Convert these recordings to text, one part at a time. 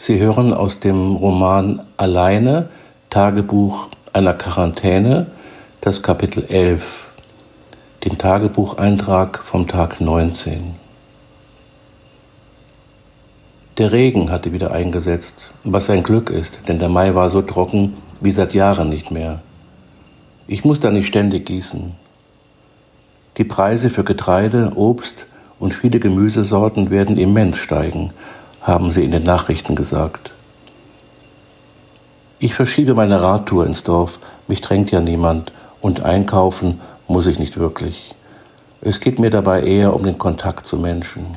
Sie hören aus dem Roman Alleine, Tagebuch einer Quarantäne, das Kapitel 11, den Tagebucheintrag vom Tag 19. Der Regen hatte wieder eingesetzt, was ein Glück ist, denn der Mai war so trocken wie seit Jahren nicht mehr. Ich muss da nicht ständig gießen. Die Preise für Getreide, Obst und viele Gemüsesorten werden immens steigen, haben sie in den Nachrichten gesagt. Ich verschiebe meine Radtour ins Dorf, mich drängt ja niemand und einkaufen muss ich nicht wirklich. Es geht mir dabei eher um den Kontakt zu Menschen.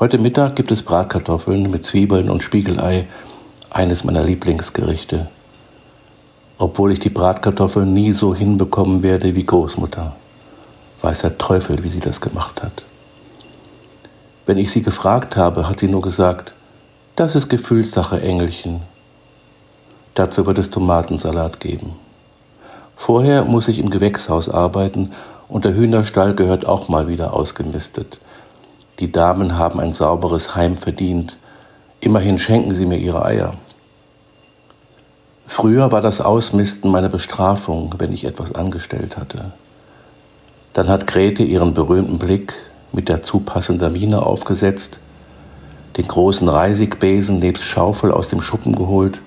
Heute Mittag gibt es Bratkartoffeln mit Zwiebeln und Spiegelei, eines meiner Lieblingsgerichte. Obwohl ich die Bratkartoffeln nie so hinbekommen werde wie Großmutter. Weiß der Teufel, wie sie das gemacht hat. Wenn ich sie gefragt habe, hat sie nur gesagt, das ist Gefühlssache, Engelchen. Dazu wird es Tomatensalat geben. Vorher muss ich im Gewächshaus arbeiten und der Hühnerstall gehört auch mal wieder ausgemistet. Die Damen haben ein sauberes Heim verdient. Immerhin schenken sie mir ihre Eier. Früher war das Ausmisten meine Bestrafung, wenn ich etwas angestellt hatte. Dann hat Grete ihren berühmten Blick mit dazu passender Miene aufgesetzt, den großen Reisigbesen nebst Schaufel aus dem Schuppen geholt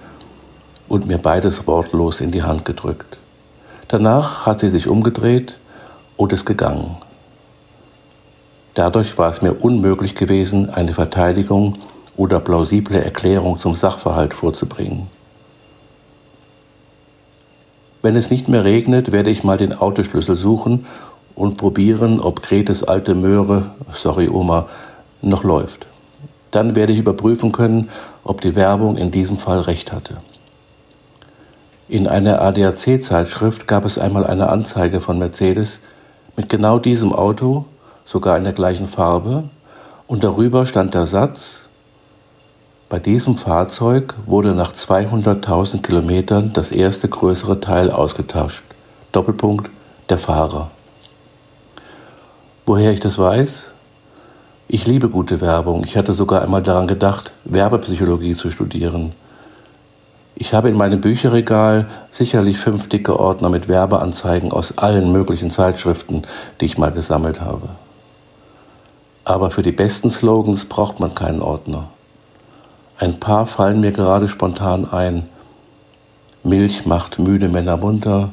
und mir beides wortlos in die Hand gedrückt. Danach hat sie sich umgedreht und ist gegangen. Dadurch war es mir unmöglich gewesen, eine Verteidigung oder plausible Erklärung zum Sachverhalt vorzubringen. Wenn es nicht mehr regnet, werde ich mal den Autoschlüssel suchen und probieren, ob Gretes alte Möhre, sorry Oma, noch läuft. Dann werde ich überprüfen können, ob die Werbung in diesem Fall recht hatte. In einer ADAC-Zeitschrift gab es einmal eine Anzeige von Mercedes mit genau diesem Auto, sogar in der gleichen Farbe, und darüber stand der Satz, bei diesem Fahrzeug wurde nach 200.000 Kilometern das erste größere Teil ausgetauscht. Doppelpunkt, der Fahrer. Woher ich das weiß? Ich liebe gute Werbung. Ich hatte sogar einmal daran gedacht, Werbepsychologie zu studieren. Ich habe in meinem Bücherregal sicherlich 5 dicke Ordner mit Werbeanzeigen aus allen möglichen Zeitschriften, die ich mal gesammelt habe. Aber für die besten Slogans braucht man keinen Ordner. Ein paar fallen mir gerade spontan ein. Milch macht müde Männer munter.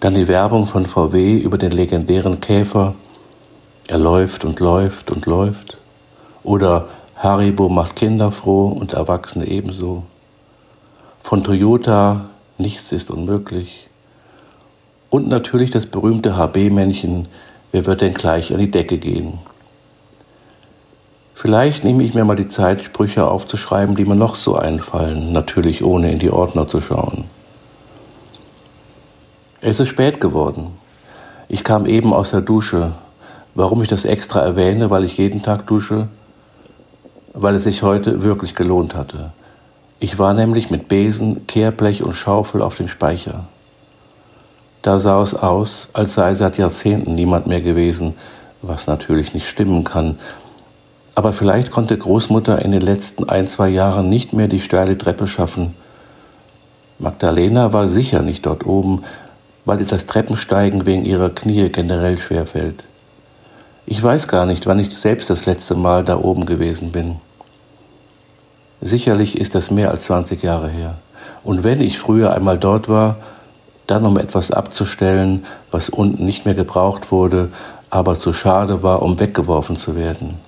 Dann die Werbung von VW über den legendären Käfer. Er läuft und läuft und läuft. Oder Haribo macht Kinder froh und Erwachsene ebenso. Von Toyota, nichts ist unmöglich. Und natürlich das berühmte HB-Männchen, wer wird denn gleich an die Decke gehen? Vielleicht nehme ich mir mal die Zeit, Sprüche aufzuschreiben, die mir noch so einfallen, natürlich ohne in die Ordner zu schauen. Es ist spät geworden. Ich kam eben aus der Dusche. Warum ich das extra erwähne, weil ich jeden Tag dusche? Weil es sich heute wirklich gelohnt hatte. Ich war nämlich mit Besen, Kehrblech und Schaufel auf dem Speicher. Da sah es aus, als sei seit Jahrzehnten niemand mehr gewesen, was natürlich nicht stimmen kann. Aber vielleicht konnte Großmutter in den letzten 1-2 Jahren nicht mehr die steile Treppe schaffen. Magdalena war sicher nicht dort oben, weil ihr das Treppensteigen wegen ihrer Knie generell schwerfällt. Ich weiß gar nicht, wann ich selbst das letzte Mal da oben gewesen bin. Sicherlich ist das mehr als 20 Jahre her. Und wenn ich früher einmal dort war, dann um etwas abzustellen, was unten nicht mehr gebraucht wurde, aber zu schade war, um weggeworfen zu werden.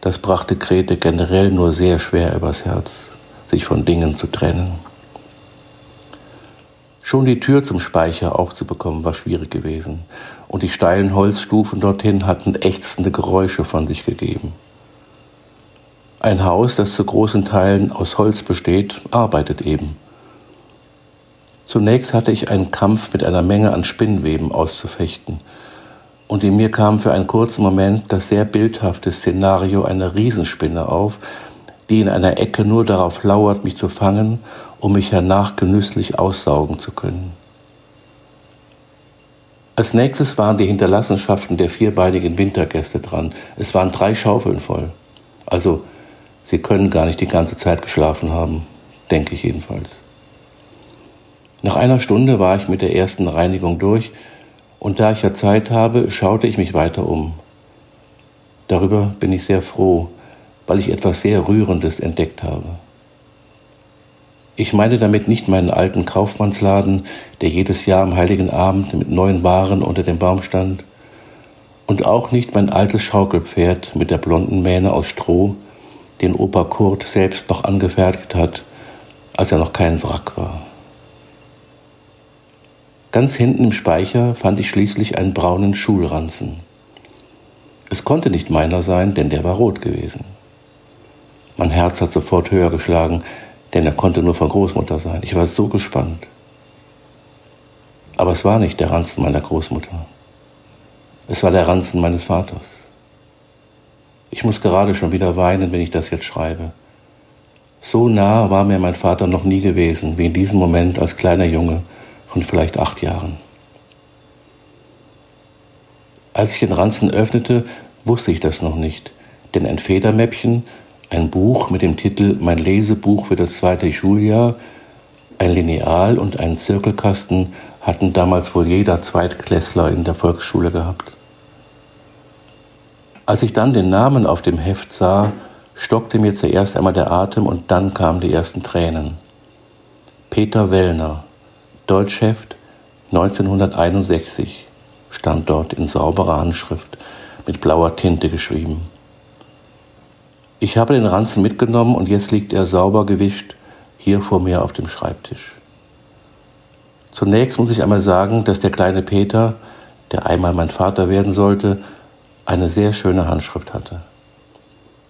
Das brachte Grete generell nur sehr schwer übers Herz, sich von Dingen zu trennen. Schon die Tür zum Speicher aufzubekommen war schwierig gewesen und die steilen Holzstufen dorthin hatten ächzende Geräusche von sich gegeben. Ein Haus, das zu großen Teilen aus Holz besteht, arbeitet eben. Zunächst hatte ich einen Kampf mit einer Menge an Spinnweben auszufechten und in mir kam für einen kurzen Moment das sehr bildhafte Szenario einer Riesenspinne auf, die in einer Ecke nur darauf lauert, mich zu fangen, um mich hernach genüsslich aussaugen zu können. Als nächstes waren die Hinterlassenschaften der vierbeinigen Wintergäste dran. Es waren 3 Schaufeln voll. Also Sie können gar nicht die ganze Zeit geschlafen haben, denke ich jedenfalls. Nach einer Stunde war ich mit der ersten Reinigung durch und da ich ja Zeit habe, schaute ich mich weiter um. Darüber bin ich sehr froh, weil ich etwas sehr Rührendes entdeckt habe. Ich meine damit nicht meinen alten Kaufmannsladen, der jedes Jahr am Heiligen Abend mit neuen Waren unter dem Baum stand, und auch nicht mein altes Schaukelpferd mit der blonden Mähne aus Stroh, den Opa Kurt selbst noch angefertigt hat, als er noch kein Wrack war. Ganz hinten im Speicher fand ich schließlich einen braunen Schulranzen. Es konnte nicht meiner sein, denn der war rot gewesen. Mein Herz hat sofort höher geschlagen, denn er konnte nur von Großmutter sein. Ich war so gespannt. Aber es war nicht der Ranzen meiner Großmutter. Es war der Ranzen meines Vaters. Ich muss gerade schon wieder weinen, wenn ich das jetzt schreibe. So nah war mir mein Vater noch nie gewesen, wie in diesem Moment als kleiner Junge von vielleicht 8 Jahren. Als ich den Ranzen öffnete, wusste ich das noch nicht, denn ein Federmäppchen, ein Buch mit dem Titel »Mein Lesebuch für das 2. Schuljahr«, ein Lineal und ein Zirkelkasten hatten damals wohl jeder Zweitklässler in der Volksschule gehabt. Als ich dann den Namen auf dem Heft sah, stockte mir zuerst einmal der Atem und dann kamen die ersten Tränen. Peter Wellner, Deutschheft 1961, stand dort in sauberer Handschrift mit blauer Tinte geschrieben. Ich habe den Ranzen mitgenommen und jetzt liegt er sauber gewischt hier vor mir auf dem Schreibtisch. Zunächst muss ich einmal sagen, dass der kleine Peter, der einmal mein Vater werden sollte, eine sehr schöne Handschrift hatte.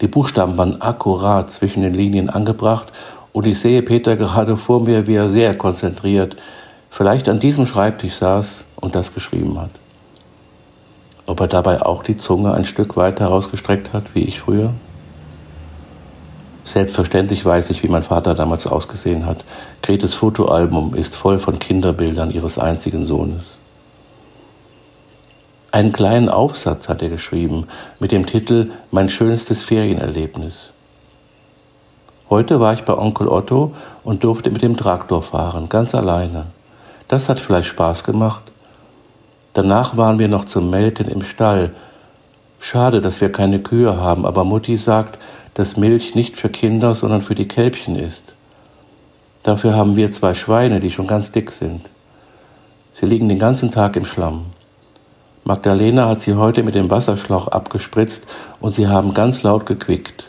Die Buchstaben waren akkurat zwischen den Linien angebracht und ich sehe Peter gerade vor mir, wie er sehr konzentriert, vielleicht an diesem Schreibtisch saß und das geschrieben hat. Ob er dabei auch die Zunge ein Stück weit herausgestreckt hat, wie ich früher? Selbstverständlich weiß ich, wie mein Vater damals ausgesehen hat. Gretes Fotoalbum ist voll von Kinderbildern ihres einzigen Sohnes. Einen kleinen Aufsatz hat er geschrieben, mit dem Titel »Mein schönstes Ferienerlebnis«. Heute war ich bei Onkel Otto und durfte mit dem Traktor fahren, ganz alleine. Das hat vielleicht Spaß gemacht. Danach waren wir noch zum Melken im Stall. Schade, dass wir keine Kühe haben, aber Mutti sagt, dass Milch nicht für Kinder, sondern für die Kälbchen ist. Dafür haben wir 2 Schweine, die schon ganz dick sind. Sie liegen den ganzen Tag im Schlamm. Magdalena hat sie heute mit dem Wasserschlauch abgespritzt und sie haben ganz laut gequickt.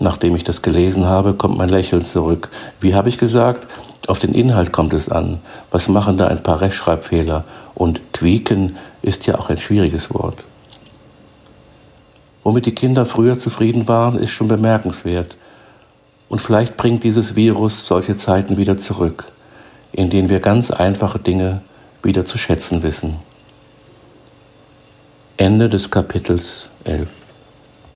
Nachdem ich das gelesen habe, kommt mein Lächeln zurück. Wie habe ich gesagt? Auf den Inhalt kommt es an. Was machen da ein paar Rechtschreibfehler? Und quieken ist ja auch ein schwieriges Wort. Womit die Kinder früher zufrieden waren, ist schon bemerkenswert. Und vielleicht bringt dieses Virus solche Zeiten wieder zurück, in denen wir ganz einfache Dinge wieder zu schätzen wissen. Ende des Kapitels 11.